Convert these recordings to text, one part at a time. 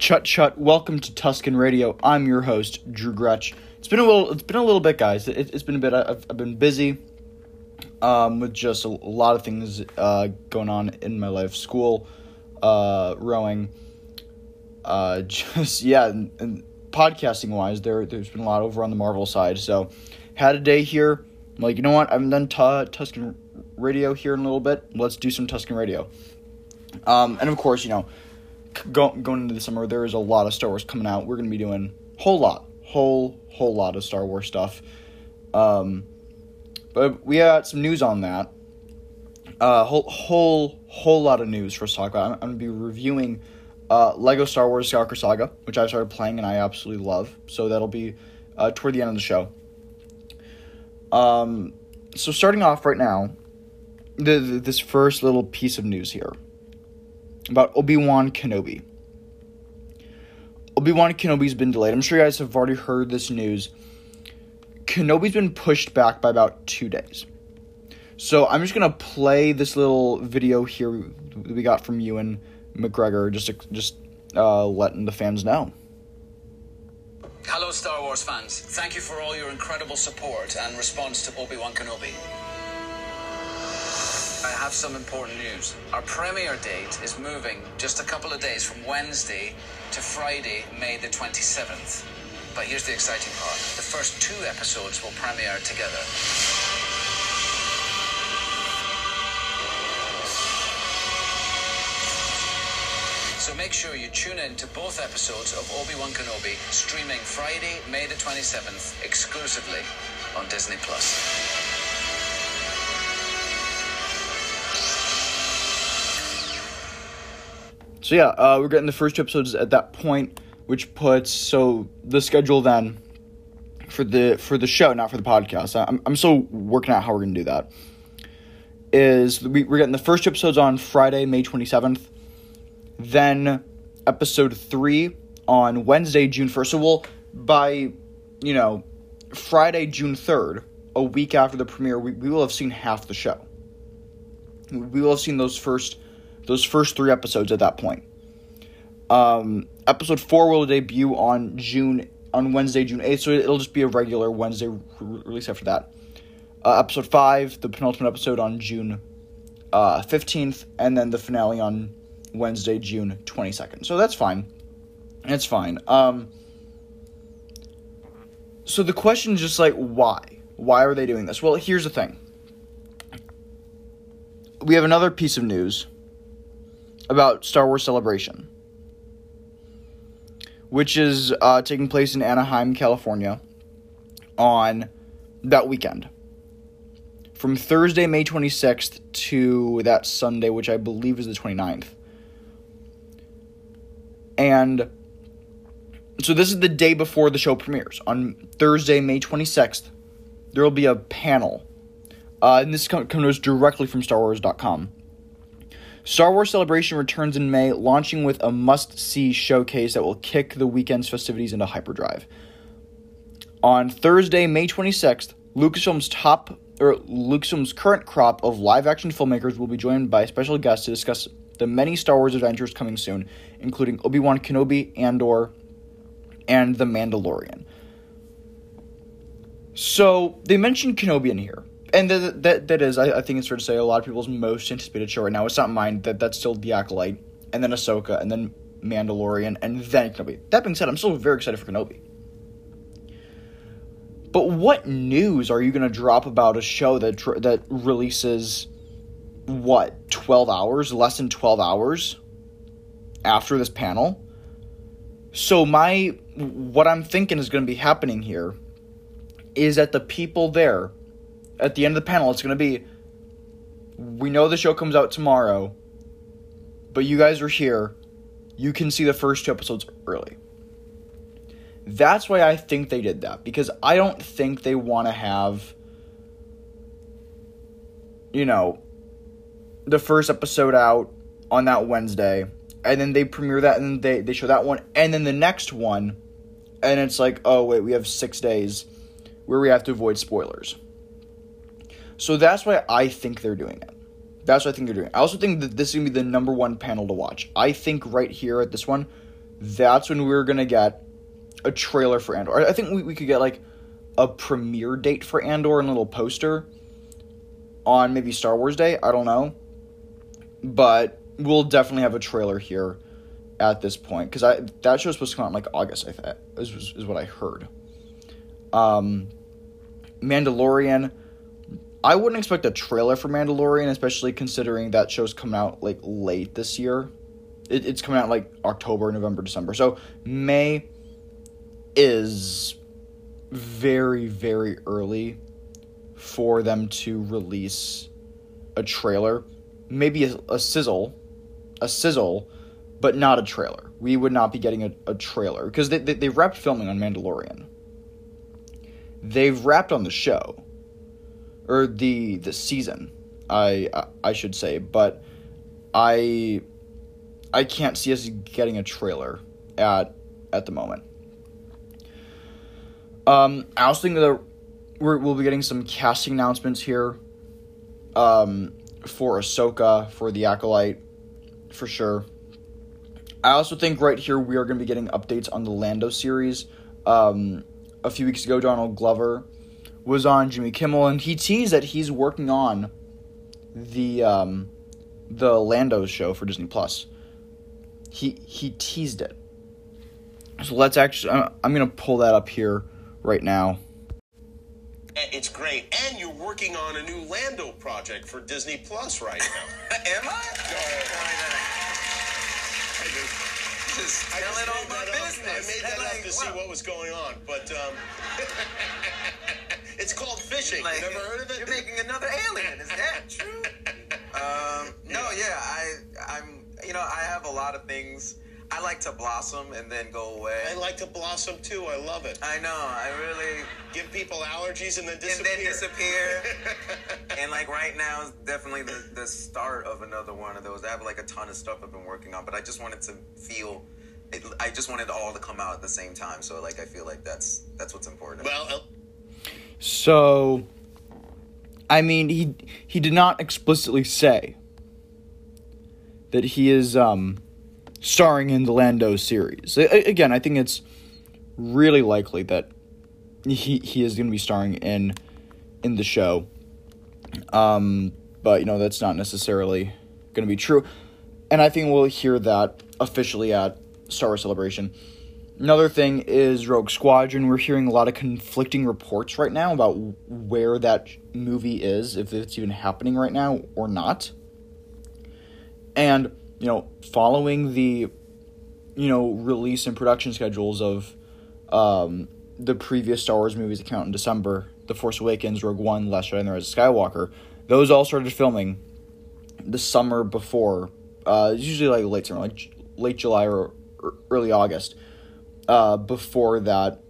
Chut chut! Welcome to Tuscan Radio. I'm your host, Drew Gretsch. It's been a little bit, guys. It's been a bit. I've been busy with just a lot of things going on in my life. School, rowing, just yeah. And podcasting wise, there's been a lot over on the Marvel side. So had a day here. I'm like, you know what? I haven't done Tuscan Radio here in a little bit. Let's do some Tuscan Radio. And of course, you know. Going into the summer, there is a lot of Star Wars coming out. We're going to be doing whole lot of Star Wars stuff. But we got some news on that. Whole lot of news for us to talk about. I'm going to be reviewing LEGO Star Wars Skywalker Saga, which I've started playing and I absolutely love. So that'll be toward the end of the show. So starting off right now, this first little piece of news here. About Obi-Wan Kenobi. Obi-Wan Kenobi's been delayed. I'm sure you guys have already heard this news. Kenobi's been pushed back by about 2 days. So I'm just going to play this little video here we got from Ewan McGregor. Just letting the fans know. Hello, Star Wars fans. Thank you for all your incredible support and response to Obi-Wan Kenobi. I have some important news. Our premiere date is moving just a couple of days from Wednesday to Friday, May the 27th. But here's the exciting part. The first 2 episodes will premiere together. So make sure you tune in to both episodes of Obi-Wan Kenobi, streaming Friday, May the 27th, exclusively on Disney+. So yeah, we're getting the first 2 episodes at that point, which puts the schedule then for the show, not for the podcast. I'm still working out how we're gonna do that. We're getting the first 2 episodes on Friday, May 27th, then episode 3 on Wednesday, June 1st. So we'll Friday, June 3rd, a week after the premiere, we will have seen half the show. We will have seen those first 3 episodes at that point. Episode 4 will debut on Wednesday, June 8th, so it'll just be a regular Wednesday release after that. Episode 5, the penultimate episode, on June 15th, and then the finale on Wednesday, June 22nd. So that's fine. It's fine. So the question is just why? Why are they doing this? Well, here's the thing. We have another piece of news about Star Wars Celebration, which is taking place in Anaheim, California, on that weekend. From Thursday, May 26th to that Sunday, which I believe is the 29th. And so this is the day before the show premieres. On Thursday, May 26th, there will be a panel. And this comes to us directly from StarWars.com. Star Wars Celebration returns in May, launching with a must-see showcase that will kick the weekend's festivities into hyperdrive. On Thursday, May 26th, Lucasfilm's current crop of live-action filmmakers will be joined by special guests to discuss the many Star Wars adventures coming soon, including Obi-Wan Kenobi, Andor, and The Mandalorian. So, they mentioned Kenobi in here. And that is, I think it's fair to say, a lot of people's most anticipated show right now. It's not mine. That's still The Acolyte, and then Ahsoka, and then Mandalorian, and then Kenobi. That being said, I'm still very excited for Kenobi. But what news are you going to drop about a show that releases, 12 hours? Less than 12 hours after this panel? So what I'm thinking is going to be happening here is that the people there, at the end of the panel, it's going to be, we know the show comes out tomorrow, but you guys are here. You can see the first 2 episodes early. That's why I think they did that, because I don't think they want to have, the first episode out on that Wednesday, and then they premiere that, and they show that one, and then the next one, and it's oh, wait, we have 6 days where we have to avoid spoilers. So that's why I think they're doing it. I also think that this is going to be the number 1 panel to watch. I think right here at this one, that's when we were going to get a trailer for Andor. I think we could get, like, a premiere date for Andor and a little poster on maybe Star Wars Day. I don't know. But we'll definitely have a trailer here at this point. Because that show's supposed to come out in, like, August, I think, is what I heard. Mandalorian. I wouldn't expect a trailer for Mandalorian, especially considering that show's coming out, like, late this year. It's coming out, like, October, November, December. So, May is very, very early for them to release a trailer. Maybe a sizzle, but not a trailer. We would not be getting a trailer. Because they wrapped filming on Mandalorian. They've wrapped on the show. Or the season, I should say. But I can't see us getting a trailer at the moment. I also think that we'll be getting some casting announcements here. For Ahsoka, for The Acolyte, for sure. I also think right here we are going to be getting updates on the Lando series. A few weeks ago, Donald Glover was on Jimmy Kimmel, and he teased that he's working on the Lando show for Disney+. He teased it. So let's actually... I'm going to pull that up here right now. It's great. And you're working on a new Lando project for Disney Plus right now. Am I? No, why not? I just all my business. I made that up to see what was going on, but it's called fishing. Like, never heard of it? You're making another alien. Is that true? No, I'm. You know, I have a lot of things. I like to blossom and then go away. I like to blossom too. I love it. I know. I really give people allergies and then disappear. And like right now is definitely the start of another one of those. I have like a ton of stuff I've been working on, but I just wanted to feel. I just wanted all to come out at the same time. So like I feel like that's what's important. Well, so I mean he did not explicitly say that he is starring in the Lando series. Again, I think it's really likely that he is going to be starring in the show. But, you know, that's not necessarily going to be true. And I think we'll hear that officially at Star Wars Celebration. Another thing is Rogue Squadron. We're hearing a lot of conflicting reports right now about where that movie is, if it's even happening right now or not. And you know, following the, you know, release and production schedules of the previous Star Wars movies that came out in December, The Force Awakens, Rogue One, Last Jedi, and The Rise of Skywalker, those all started filming the summer before. It's usually like late summer, like late July or early August, before the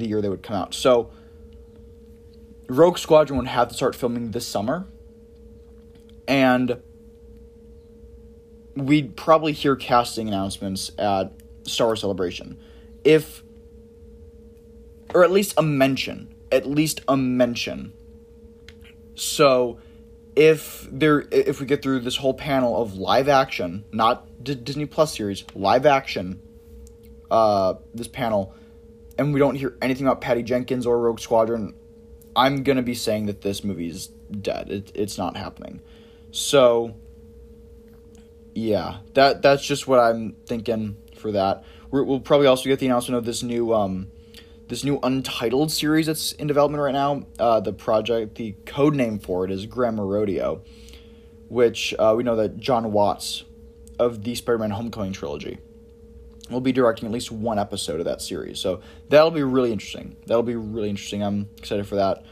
year they would come out. So Rogue Squadron would have to start filming this summer, and we'd probably hear casting announcements at Star Wars Celebration. Or at least a mention. So, if we get through this whole panel of live action, not Disney Plus series, live action, this panel, and we don't hear anything about Patty Jenkins or Rogue Squadron, I'm gonna be saying that this movie's dead. It's not happening. So yeah, that's just what I'm thinking for that. We'll probably also get the announcement of this new Untitled series that's in development right now. The project, the code name for it is Grammar Rodeo, which we know that John Watts of the Spider-Man Homecoming trilogy will be directing at least one episode of that series. So that'll be really interesting. I'm excited for that.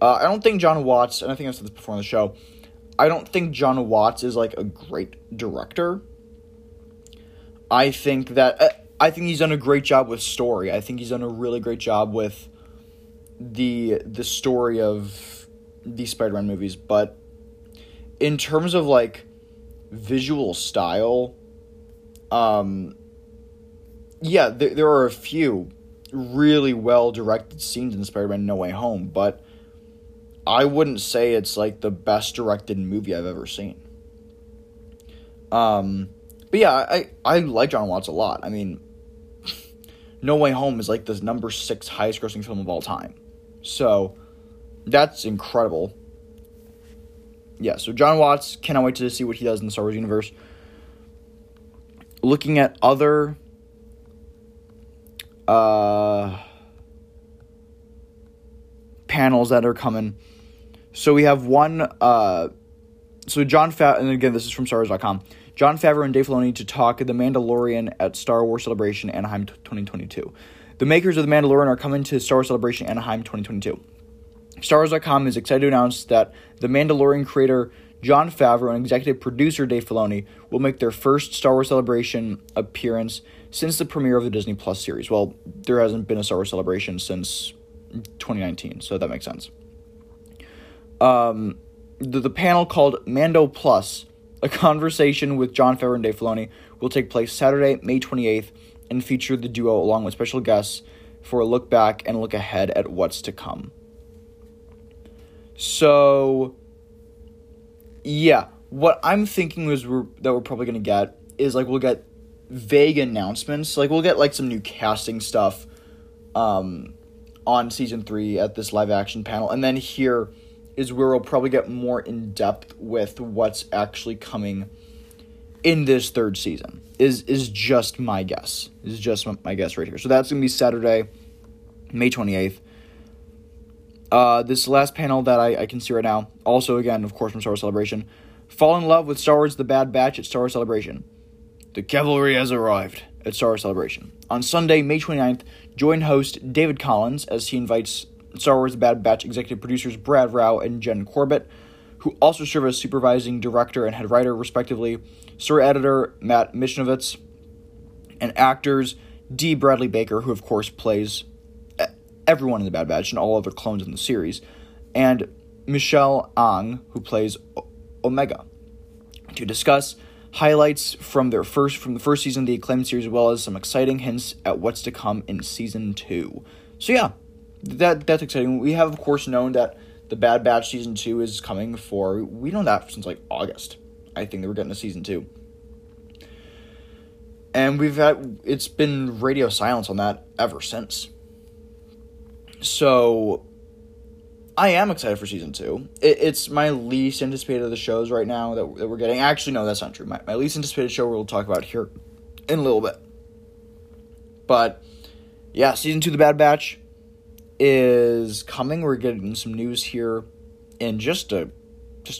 I don't think John Watts, and I think I've said this before on the show, I don't think John Watts is, like, a great director. I think he's done a great job with story. I think he's done a really great job with the story of the Spider-Man movies. But in terms of, like, visual style, yeah, there are a few really well-directed scenes in Spider-Man No Way Home, but I wouldn't say it's, like, the best directed movie I've ever seen. But yeah, I like John Watts a lot. I mean, No Way Home is like the number 6 highest grossing film of all time. So, that's incredible. Yeah, so John Watts, cannot wait to see what he does in the Star Wars universe. Looking at other panels that are coming. So we have one, so John Favreau, and again, this is from StarWars.com. John Favreau and Dave Filoni to talk The Mandalorian at Star Wars Celebration Anaheim 2022. The makers of The Mandalorian are coming to Star Wars Celebration Anaheim 2022. StarWars.com is excited to announce that The Mandalorian creator John Favreau and executive producer Dave Filoni will make their first Star Wars Celebration appearance since the premiere of the Disney Plus series. Well, there hasn't been a Star Wars Celebration since 2019, so that makes sense. The panel called Mando Plus, a conversation with Jon Favreau and Dave Filoni, will take place Saturday, May 28th, and feature the duo along with special guests for a look back and look ahead at what's to come. So, yeah, what I'm thinking was that we're probably going to get is, like, we'll get vague announcements. Like, we'll get, like, some new casting stuff on Season 3 at this live-action panel, and then here is where we'll probably get more in-depth with what's actually coming in this third season, is just my guess. Is just my guess right here. So that's going to be Saturday, May 28th. This last panel that I can see right now, also, again, of course, from Star Wars Celebration. Fall in love with Star Wars The Bad Batch at Star Wars Celebration. The cavalry has arrived at Star Wars Celebration. On Sunday, May 29th, join host David Collins as he invites Star Wars The Bad Batch executive producers Brad Rau and Jen Corbett, who also serve as supervising director and head writer, respectively, story editor Matt Mishnovitz, and actors D. Bradley Baker, who, of course, plays everyone in The Bad Batch and all other clones in the series, and Michelle Ang, who plays Omega, to discuss highlights from the first season of the acclaimed series, as well as some exciting hints at what's to come in Season 2. So, yeah. That's exciting. We have, of course, known that The Bad Batch Season 2 is coming for... We know that since, like, August. I think they were getting a Season 2. And we've had... It's been radio silence on that ever since. So, I am excited for Season 2. It's my least anticipated of the shows right now that we're getting. Actually, no, that's not true. My least anticipated show we'll talk about here in a little bit. But, yeah, Season 2, The Bad Batch is coming. We're getting some news here in just a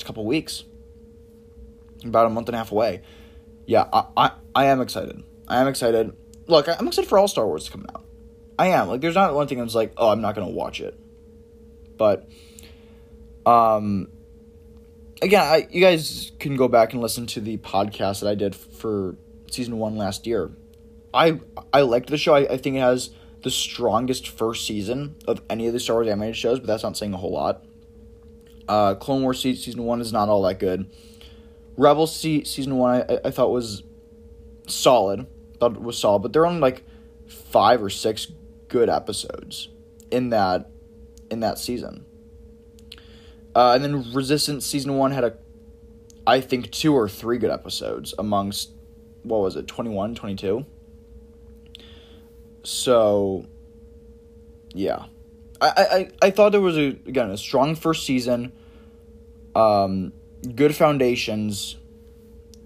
couple weeks, about a month and a half away. Yeah, I am excited. I am excited. Look, I'm excited for all Star Wars coming out. I am. Like, there's not one thing that's like, oh, I'm not gonna watch it. But, again, you guys can go back and listen to the podcast that I did for Season 1 last year. I liked the show. I think it has the strongest first season of any of the Star Wars animated shows, but that's not saying a whole lot. Clone Wars Season 1 is not all that good. Rebels Season 1 I thought was solid. Thought it was solid, but there are only like 5 or 6 good episodes in that season. And then Resistance Season 1 had I think 2 or 3 good episodes amongst, what was it, 21, 22? So, yeah, I thought there was a strong first season, good foundations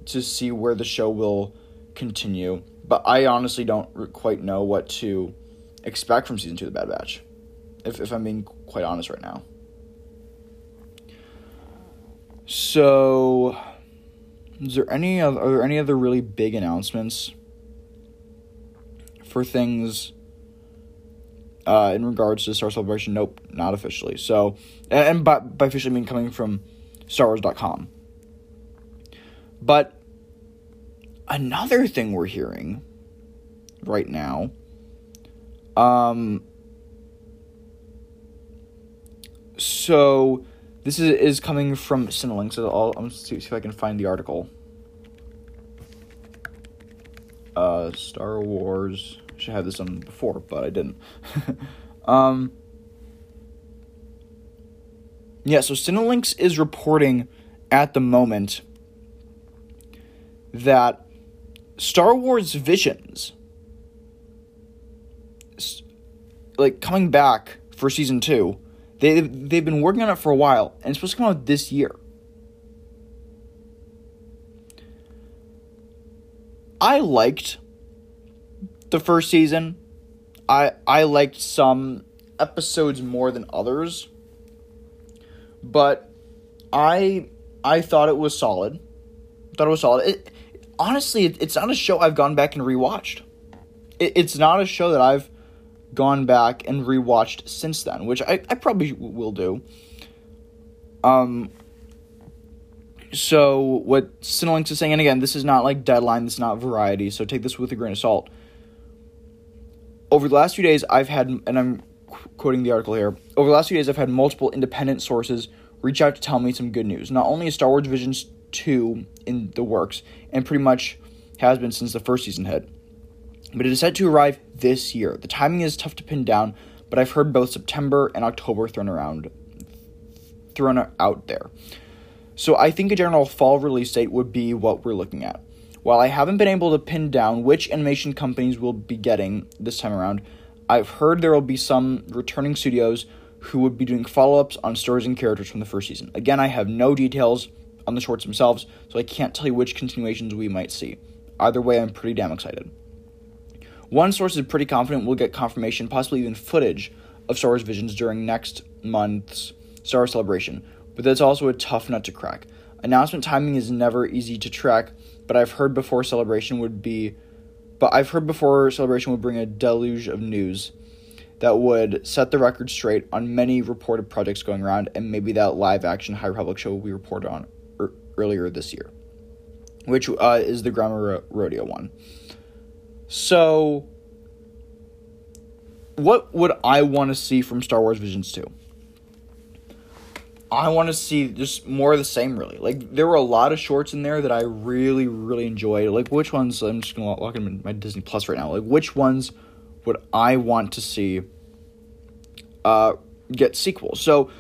to see where the show will continue, but I honestly don't quite know what to expect from Season 2 of The Bad Batch, if I'm being quite honest right now. So, are there any other really big announcements for things in regards to Star Wars Celebration? Nope, not officially. So, and by officially I mean coming from StarWars.com. But another thing we're hearing right now, so this is coming from Cinelinks. So I'm going to see if I can find the article. Star Wars... should have this on before, but I didn't. Yeah, so Cinelinks is reporting at the moment that Star Wars Visions, like, coming back for season 2. They've been working on it for a while, and it's supposed to come out this year. I liked the first season. I liked some episodes more than others, but I thought it was solid. Honestly, it's not a show I've gone back and rewatched. It's not a show that I've gone back and rewatched since then, which I probably will do. So what Cinelinks is saying, and again, this is not like Deadline, this is not Variety, so take this with a grain of salt. Over the last few days, I've had, and I'm quoting the article here, over the last few days, I've had multiple independent sources reach out to tell me some good news. Not only is Star Wars Visions 2 in the works, and pretty much has been since the first season hit, but it is set to arrive this year. The timing is tough to pin down, but I've heard both September and October thrown out there. So I think a general fall release date would be what we're looking at. While I haven't been able to pin down which animation companies will be getting this time around, I've heard there will be some returning studios who would be doing follow-ups on stories and characters from the first season. Again, I have no details on the shorts themselves, so I can't tell you which continuations we might see. Either way, I'm pretty damn excited. One source is pretty confident we'll get confirmation, possibly even footage, of Star Wars Visions during next month's Star Wars Celebration, but that's also a tough nut to crack. Announcement timing is never easy to track, but I've heard before Celebration would bring a deluge of news that would set the record straight on many reported projects going around, and maybe that live-action High Republic show we reported on earlier this year, which is the Grammar Rodeo one. So, what would I want to see from Star Wars Visions 2? I want to see just more of the same, really. Like, there were a lot of shorts in there that I really, really enjoyed. Like, which ones... I'm just going to walk into my Disney Plus right now. Like, which ones would I want to see get sequels? So,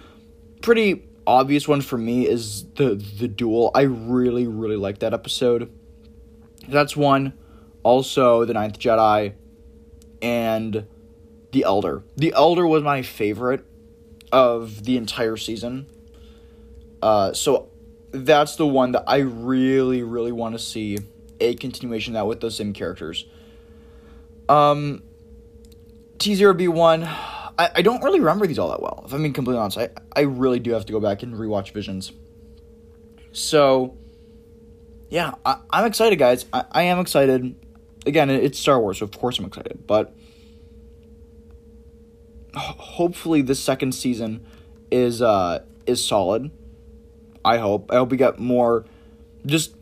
pretty obvious one for me is the Duel. I really, really liked that episode. That's one... Also, The Ninth Jedi, and The Elder. The Elder was my favorite of the entire season. So, that's the one that I really, really want to see a continuation of that with those same characters. T0B1, I don't really remember these all that well, if I'm being completely honest. I really do have to go back and rewatch Visions. So, yeah, I'm excited, guys. I am excited. Again, it's Star Wars, so of course I'm excited, but hopefully this second season is solid. I hope we get more just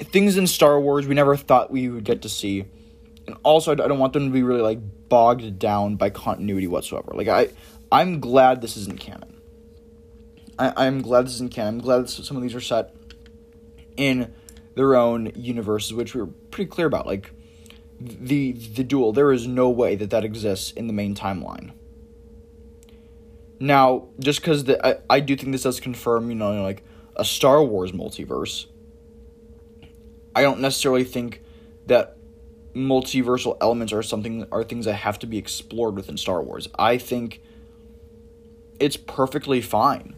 things in Star Wars we never thought we would get to see. And also, I don't want them to be really, like, bogged down by continuity whatsoever. Like, I'm glad this isn't canon. I'm glad this isn't canon. I'm glad that some of these are set in their own universes, which we were pretty clear about. Like, the Duel, there is no way that exists in the main timeline. Now, just because I do think this does confirm, like, a Star Wars multiverse, I don't necessarily think that multiversal elements are things that have to be explored within Star Wars. I think it's perfectly fine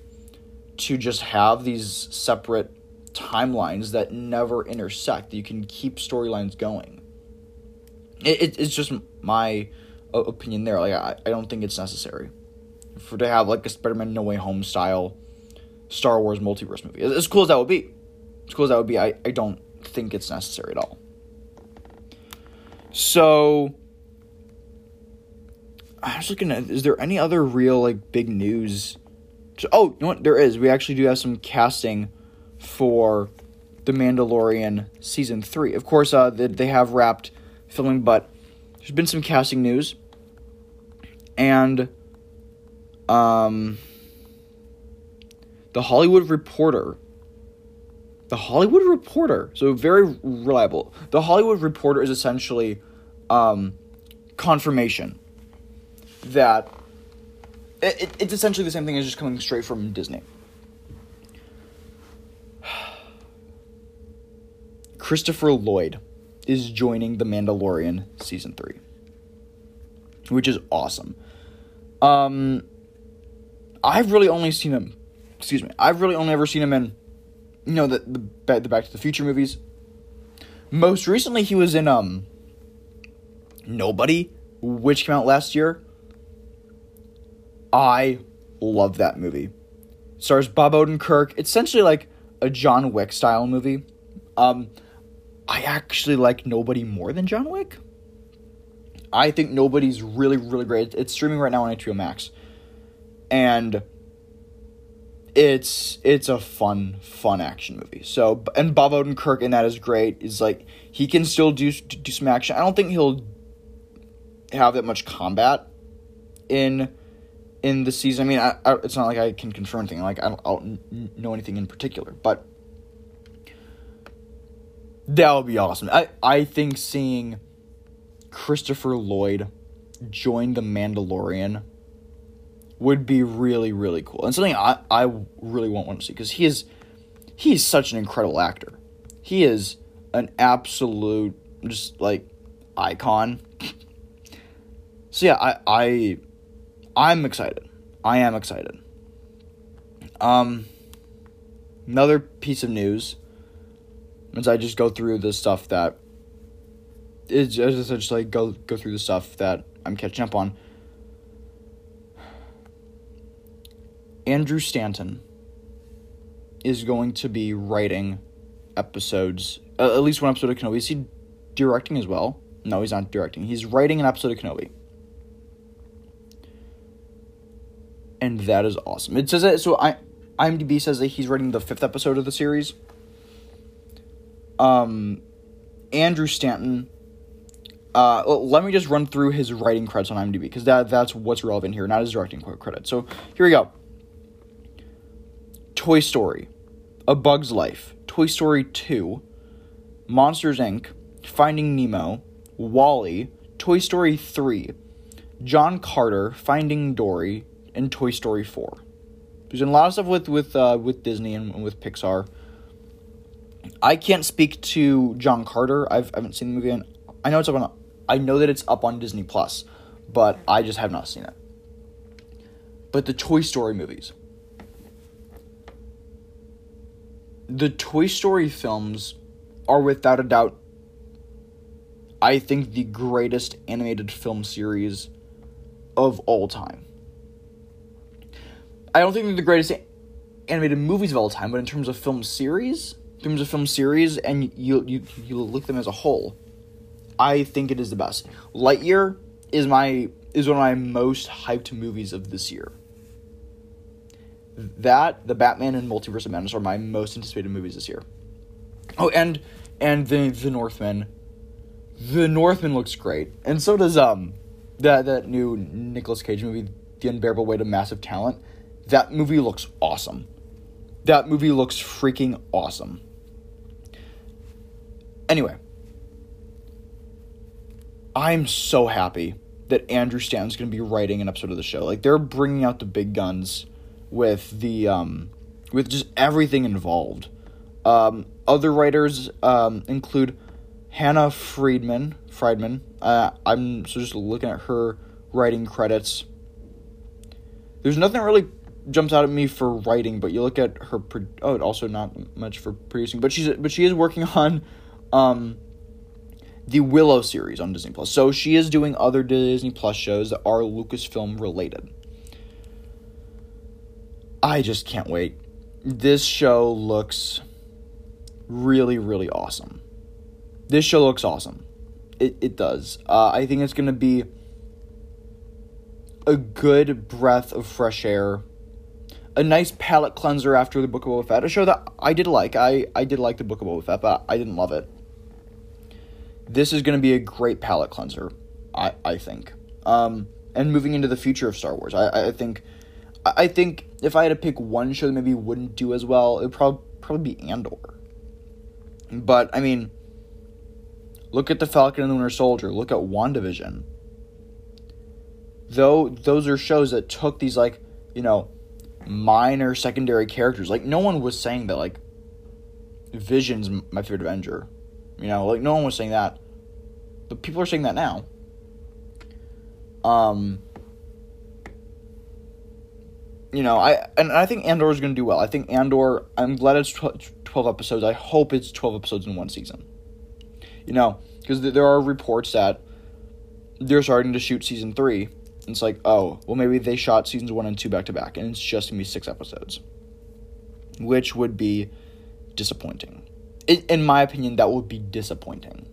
to just have these separate timelines that never intersect. You can keep storylines going. It's just my opinion there. Like, I don't think it's necessary to have, like, a Spider-Man No Way Home style Star Wars multiverse movie. As cool as that would be. I don't think it's necessary at all. So, I was looking at, is there any other real, like, big news? Oh, you know what? There is. We actually do have some casting for The Mandalorian Season 3. Of course, they have wrapped filming, but there's been some casting news. And The Hollywood Reporter, so very reliable. The Hollywood Reporter is essentially confirmation that it's essentially the same thing as just coming straight from Disney. Christopher Lloyd is joining The Mandalorian Season 3, which is awesome. I've really only ever seen him in, you know, the Back to the Future movies. Most recently, he was in, Nobody, which came out last year. I love that movie. It stars Bob Odenkirk. It's essentially like a John Wick style movie. I actually like Nobody more than John Wick. I think Nobody's really, really great. It's streaming right now on HBO Max. And it's a fun action movie. So, and Bob Odenkirk in that is great. Is like, he can still do some action. I don't think he'll have that much combat in the season. I mean, it's not like I can confirm anything. Like, I don't know anything in particular, but that would be awesome. I think seeing Christopher Lloyd join The Mandalorian would be really, really cool. And something I really want to see, because he is such an incredible actor. He is an absolute, just, like, icon. So, yeah, I'm excited. I am excited. Another piece of news, as I just go through the stuff that, go through the stuff that I'm catching up on. Andrew Stanton is going to be writing episodes, at least one episode of Kenobi. Is he directing as well? No, he's not directing. He's writing an episode of Kenobi. And that is awesome. It says that, so IMDb says that he's writing the 5th episode of the series. Andrew Stanton, let me just run through his writing credits on IMDb, because that's what's relevant here, not his directing credits. So, here we go. Toy Story, A Bug's Life, Toy Story 2, Monsters, Inc., Finding Nemo, WALL-E, Toy Story 3, John Carter, Finding Dory, and Toy Story 4. There's a lot of stuff with Disney and with Pixar. I can't speak to John Carter. I haven't seen the movie. And I know it's up on. I know that it's up on Disney Plus, but I just have not seen it. But the Toy Story movies. The Toy Story films are without a doubt, I think, the greatest animated film series of all time. I don't think they're the greatest animated movies of all time, but in terms of film series, and you look at them as a whole, I think it is the best. Lightyear is one of my most hyped movies of this year. That, The Batman, and Multiverse of Madness are my most anticipated movies this year. Oh, and the Northman. The Northman looks great. And so does that new Nicolas Cage movie, The Unbearable Weight of Massive Talent. That movie looks awesome. That movie looks freaking awesome. Anyway, I'm so happy that Andrew Stanton's going to be writing an episode of the show. Like, they're bringing out the big guns with the with just everything involved. Other writers include Hannah Friedman. I'm just looking at her writing credits. There's nothing really jumps out at me for writing, but you look at her. Also not much for producing, but she is working on the Willow series on Disney Plus. So she is doing other Disney Plus shows that are Lucasfilm related. I just can't wait. This show looks really, really awesome. This show looks awesome. It does. I think it's gonna be a good breath of fresh air. A nice palate cleanser after the Book of Boba Fett. A show that I did like. I did like the Book of Boba Fett, but I didn't love it. This is going to be a great palate cleanser, I think. And moving into the future of Star Wars. I think if I had to pick one show that maybe wouldn't do as well, it would probably be Andor. But, I mean, look at The Falcon and the Winter Soldier. Look at WandaVision. Though, those are shows that took these, like, you know, minor secondary characters. Like, no one was saying that, like, Vision's my favorite Avenger. You know, like, no one was saying that. But people are saying that now. You know, I think Andor is going to do well. I think Andor, I'm glad it's 12 episodes. I hope it's 12 episodes in one season. You know, because there are reports that they're starting to shoot season 3. And it's like, oh, well, maybe they shot seasons 1 and 2 back to back. And it's just going to be 6 episodes. Which would be disappointing. In my opinion, that would be disappointing.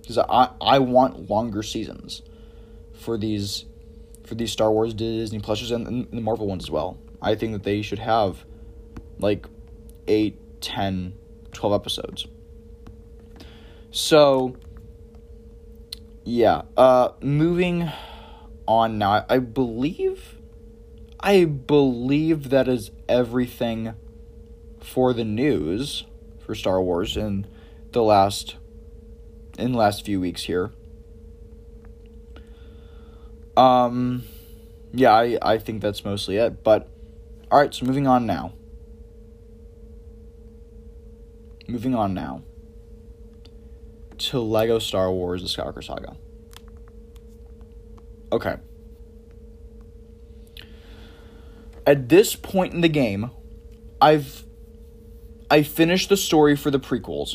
Because I want longer seasons for these Star Wars, Disney Pluses, and the Marvel ones as well. I think that they should have, like, 8, 10, 12 episodes. So, yeah. Moving on now. I believe that is everything for the news for Star Wars in the last few weeks here. Yeah, I think that's mostly it, but, alright, so moving on now. To LEGO Star Wars The Skywalker Saga. Okay. At this point in the game, I finished the story for the prequels.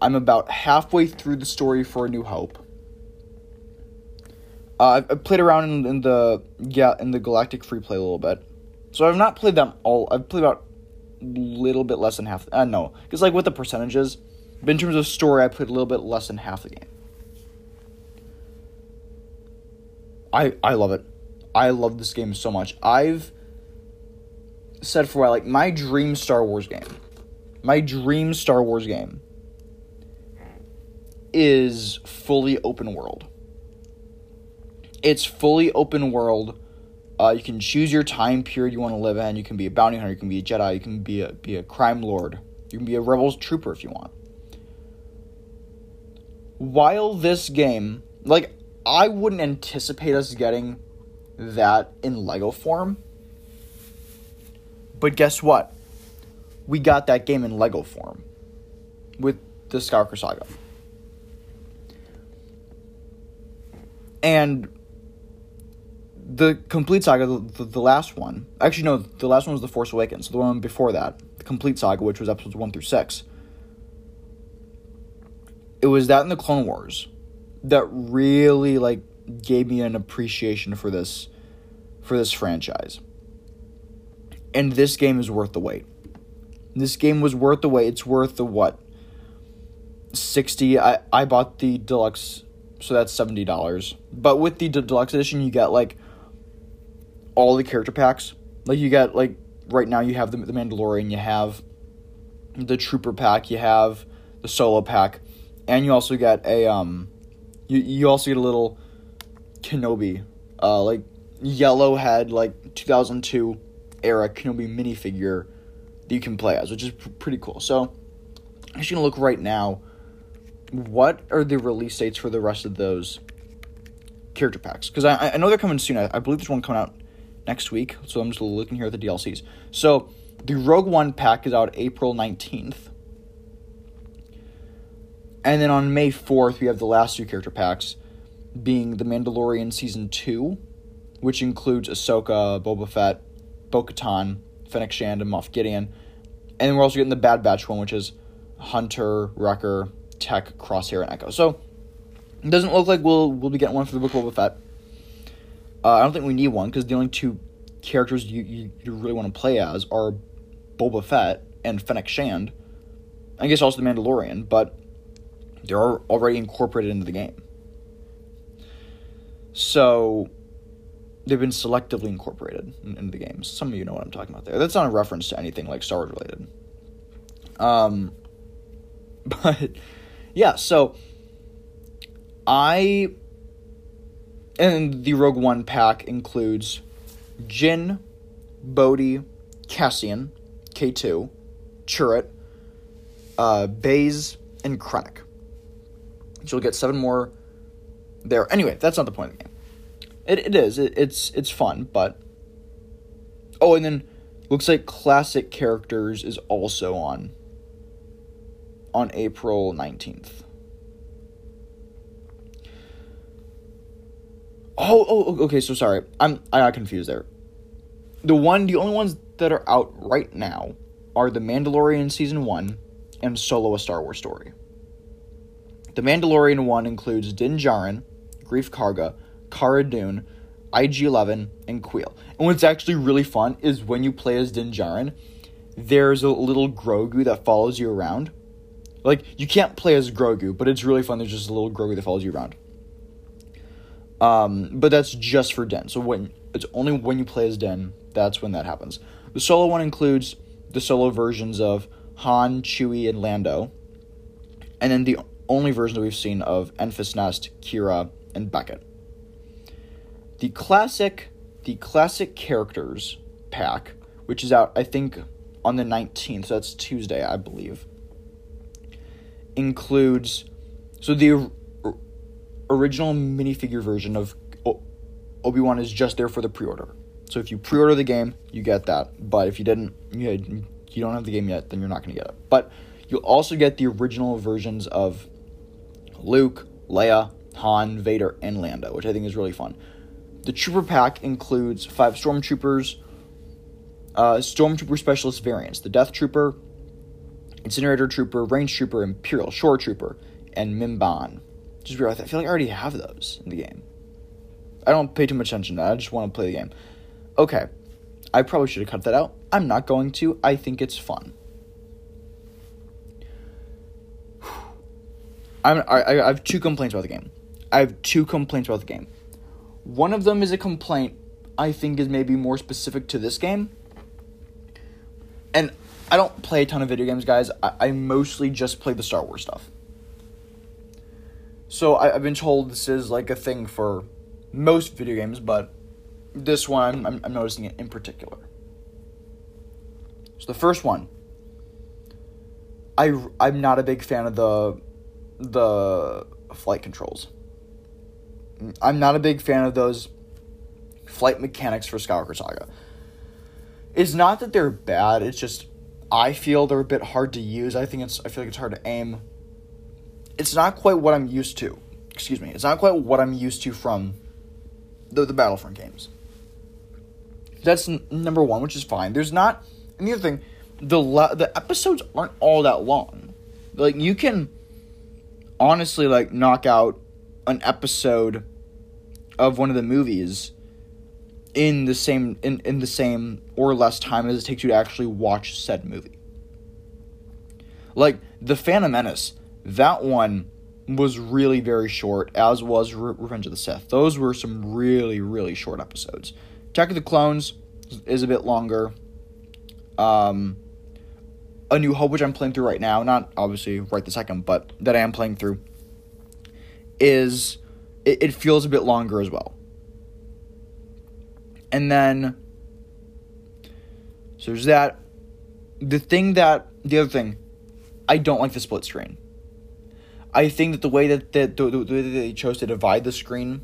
I'm about halfway through the story for A New Hope. I played around in the Galactic Free Play a little bit, so I've not played them all. I've played about a little bit less than half. No, because like with the percentages, but in terms of story, I played a little bit less than half the game. I love it. I love this game so much. I've said for a while, like, my dream Star Wars game is fully open world. It's fully open world. You can choose your time period you want to live in. You can be a bounty hunter. You can be a Jedi. You can be a crime lord. You can be a rebels trooper if you want. While this game, like, I wouldn't anticipate us getting that in LEGO form. But guess what? We got that game in LEGO form with the Skywalker Saga. And the complete saga, the last one... Actually, no, the last one was The Force Awakens. So the one before that, the complete saga, which was episodes 1 through 6. It was that and the Clone Wars that really, like, gave me an appreciation for this franchise. And this game is worth the wait. This game was worth the wait. It's worth the, what, $60? I bought the deluxe, so that's $70. But with the deluxe edition, you get, like, all the character packs. Like, you got, like, right now you have the Mandalorian, you have the Trooper pack, you have the Solo pack, and you also get a, you also get a little Kenobi, like, yellowhead, like, 2002 era Kenobi minifigure that you can play as, which is pretty cool. So, I'm just gonna look right now, what are the release dates for the rest of those character packs? Because I know they're coming soon. I believe there's one coming out next week. So I'm just looking here at the DLCs. So the Rogue One pack is out April 19th. And then on May 4th, we have the last two character packs being the Mandalorian Season 2, which includes Ahsoka, Boba Fett, Bo-Katan, Fennec Shand, and Moff Gideon. And then we're also getting the Bad Batch one, which is Hunter, Wrecker, Tech, Crosshair, and Echo. So it doesn't look like we'll be getting one for the Book of Boba Fett. I don't think we need one, because the only two characters you really want to play as are Boba Fett and Fennec Shand. I guess also the Mandalorian, but they're already incorporated into the game. So they've been selectively incorporated into the game. Some of you know what I'm talking about there. That's not a reference to anything like Star Wars related. But yeah, so and the Rogue One pack includes Jyn, Bodhi, Cassian, K2, Chirrut, Baze, and Krennic. So you'll get 7 more there. Anyway, that's not the point of the game. It's fun, but... Oh, and then looks like classic characters is also on on April 19th. Oh, okay, so sorry. I got confused there. The only ones that are out right now are The Mandalorian Season 1 and Solo: A Star Wars Story. The Mandalorian 1 includes Din Djarin, Greef Karga, Cara Dune, IG-11, and Queel. And what's actually really fun is when you play as Din Djarin, there's a little Grogu that follows you around. Like, you can't play as Grogu, but it's really fun. There's just a little Grogu that follows you around. But that's just for Din. So it's only when you play as Din, that's when that happens. The Solo one includes the solo versions of Han, Chewie, and Lando. And then the only version that we've seen of Enfys Nest, Kira, and Beckett. The classic characters pack, which is out, I think, on the 19th, so that's Tuesday, I believe, includes, so the original minifigure version of Obi-Wan is just there for the pre-order. So if you pre-order the game, you get that. But if you didn't, you don't have the game yet, then you're not going to get it. But you'll also get the original versions of Luke, Leia, Han, Vader, and Lando, which I think is really fun. The Trooper Pack includes 5 Stormtroopers, Stormtrooper Specialist variants, the Death Trooper, Incinerator Trooper, Range Trooper, Imperial Shore Trooper, and Mimban. Just realized, I feel like I already have those in the game. I don't pay too much attention to that, I just want to play the game. Okay, I probably should have cut that out. I'm not going to, I think it's fun. I have 2 complaints about the game. One of them is a complaint I think is maybe more specific to this game. And I don't play a ton of video games, guys. I mostly just play the Star Wars stuff. So I've been told this is like a thing for most video games, but this one I'm noticing it in particular. So the first one, I'm not a big fan of the flight controls. I'm not a big fan of those flight mechanics for Skywalker Saga. It's not that they're bad, it's just I feel they're a bit hard to use. I feel like it's hard to aim. It's not quite what I'm used to. Excuse me. It's not quite what I'm used to from the Battlefront games. That's number one, which is fine. There's not... And the other thing, the episodes aren't all that long. Like, you can honestly, like, knock out an episode of one of the movies in the same or less time as it takes you to actually watch said movie. Like, The Phantom Menace, that one was really very short, as was Revenge of the Sith. Those were some really, really short episodes. Attack of the Clones is a bit longer. A New Hope, which I'm playing through right now, not obviously right this second, but that I am playing through, it feels a bit longer as well. And then, so there's that. The other thing, I don't like the split screen. I think that the way that they chose to divide the screen,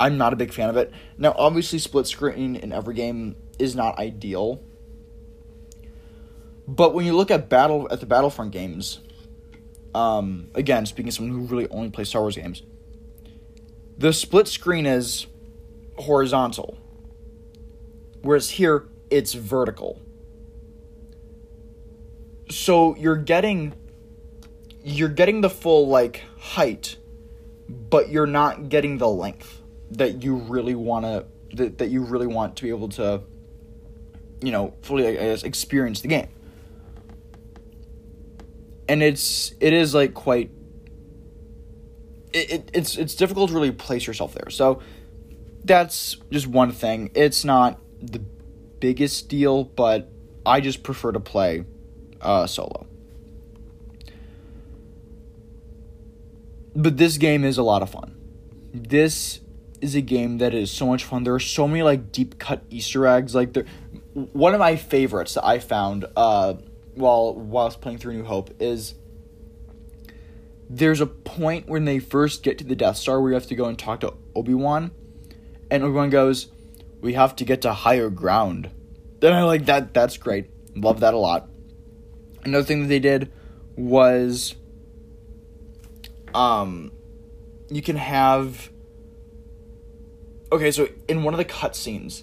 I'm not a big fan of it. Now, obviously, split screen in every game is not ideal. But when you look at the Battlefront games, again, speaking of someone who really only plays Star Wars games, the split screen is horizontal, whereas here, it's vertical. So you're getting the full, like, height, but you're not getting the length that you really want to be able to, fully, I guess, experience the game. And it is like quite, it's difficult to really place yourself there. So that's just one thing. It's not the biggest deal, but I just prefer to play solo. But this game is a lot of fun. This is a game that is so much fun. There are so many, like, deep cut Easter eggs. Like, one of my favorites that I found whilst playing through New Hope is there's a point when they first get to the Death Star where you have to go and talk to Obi-Wan, and Obi-Wan goes, "We have to get to higher ground." Then I like that. That's great. Love that a lot. Another thing that they did was You can have... Okay, so in one of the cutscenes,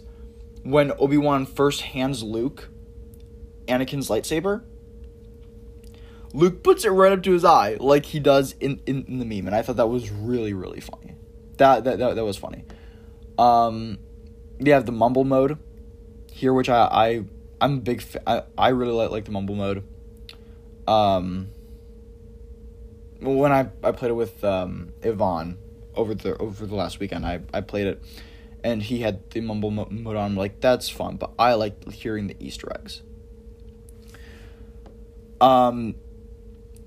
when Obi-Wan first hands Luke Anakin's lightsaber, Luke puts it right up to his eye, like he does in the meme, and I thought that was really, really funny. That was funny. You have the mumble mode here, which I'm a big fan. I really like the mumble mode. When I played it with Yvonne over the last weekend, I played it, and he had the mumble mode on. I'm like, that's fun, but I like hearing the Easter eggs.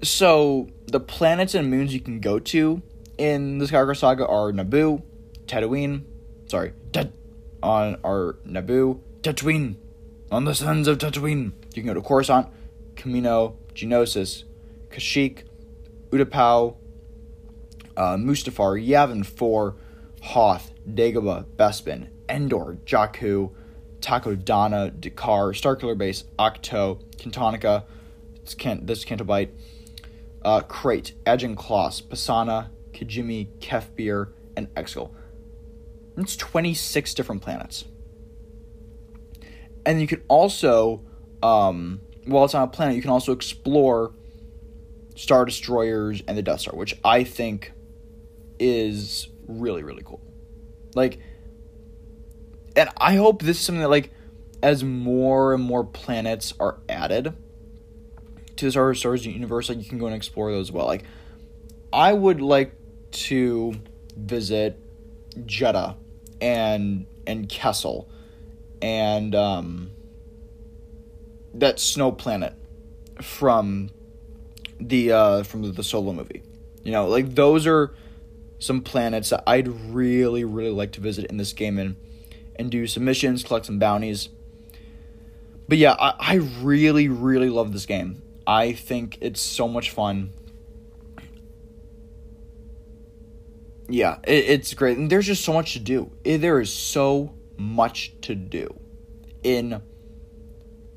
So the planets and moons you can go to in the Skywalker Saga are Naboo, Tatooine, on the sands of Tatooine. You can go to Coruscant, Kamino, Geonosis, Kashyyyk, Utapau, Mustafar, Yavin 4, Hoth, Dagobah, Bespin, Endor, Jakku, Takodana, Dakar, Starkiller Base, Octo, Cantonica, this Cantobite, Krayt, Agincolas, Pasana, Kijimi, Kefbir, and Exegol. It's 26 different planets. And you can also, while it's on a planet, you can also explore Star Destroyers and the Death Star, which I think is really, really cool. Like, and I hope this is something that, like, as more and more planets are added to the Star Wars universe, like, you can go and explore those as well. Like, I would like to visit Jeddah and Kessel and that snow planet from the Solo movie. You know, like, those are some planets that I'd really, really like to visit in this game and do some missions, collect some bounties. But yeah, I really, really love this game. I think it's so much fun. Yeah, it's great. And there's just so much to do. There is so much to do in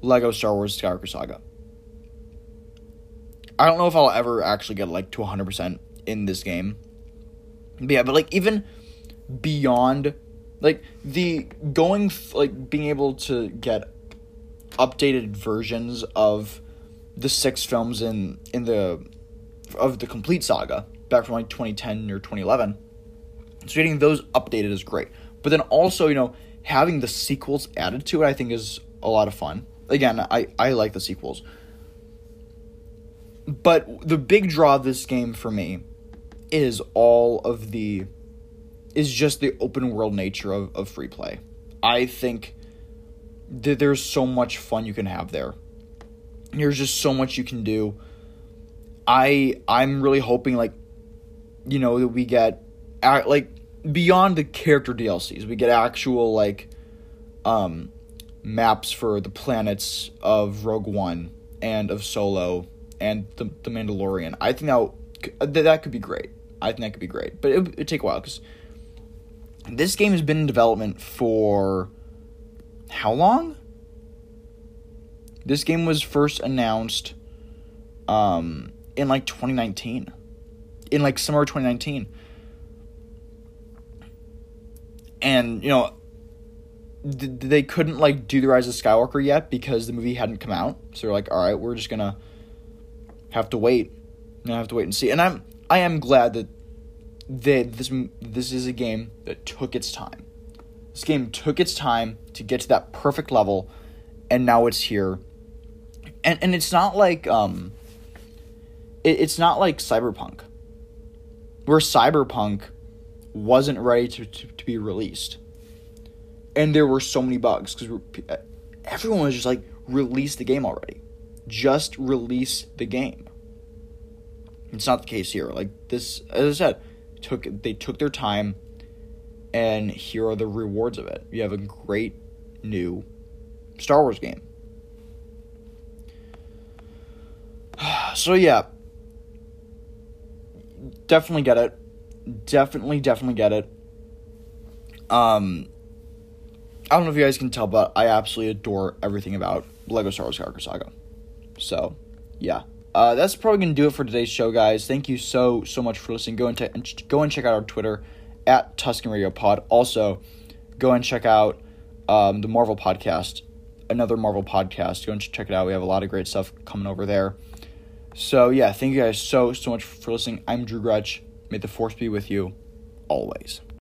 LEGO Star Wars Skywalker Saga. I don't know if I'll ever actually get, like, to 100% in this game. But yeah, but, like, even beyond, like, being able to get updated versions of the 6 films of the complete saga back from, like, 2010 or 2011. So getting those updated is great. But then also, you know, having the sequels added to it, I think, is a lot of fun. Again, I like the sequels. But the big draw of this game for me is just the open world nature of free play. I think that there's so much fun you can have there. There's just so much you can do. I'm really hoping, like, you know, that we get, like, beyond the character DLCs, we get actual, like, maps for the planets of Rogue One and of Solo and the Mandalorian. I think that could be great. I think that could be great. But it'd take a while, because this game has been in development for how long? This game was first announced in, like, 2019. In, like, summer of 2019. And, you know, they couldn't, like, do The Rise of Skywalker yet because the movie hadn't come out. So they're like, all right, we're just going to have to wait. And I have to wait and see. And I am glad that this is a game that took its time. This game took its time to get to that perfect level, and now it's here. And it's not like it's not like Cyberpunk, where Cyberpunk wasn't ready to be released, and there were so many bugs because everyone was just like, release the game already, just release the game. It's not the case here. Like, this, as I said, they took their time, and here are the rewards of it. You have a great new Star Wars game. So yeah, definitely get it. Definitely get it. I don't know if you guys can tell, but I absolutely adore everything about LEGO Star Wars Skywalker Saga. So yeah, That's probably going to do it for today's show, guys. Thank you so much for listening. Go and check out our Twitter at Tuscan Radio Pod. Also, go and check out the Marvel podcast, another Marvel podcast. Go and check it out. We have a lot of great stuff coming over there. So, yeah, thank you guys so much for listening. I'm Drew Gretsch. May the force be with you always.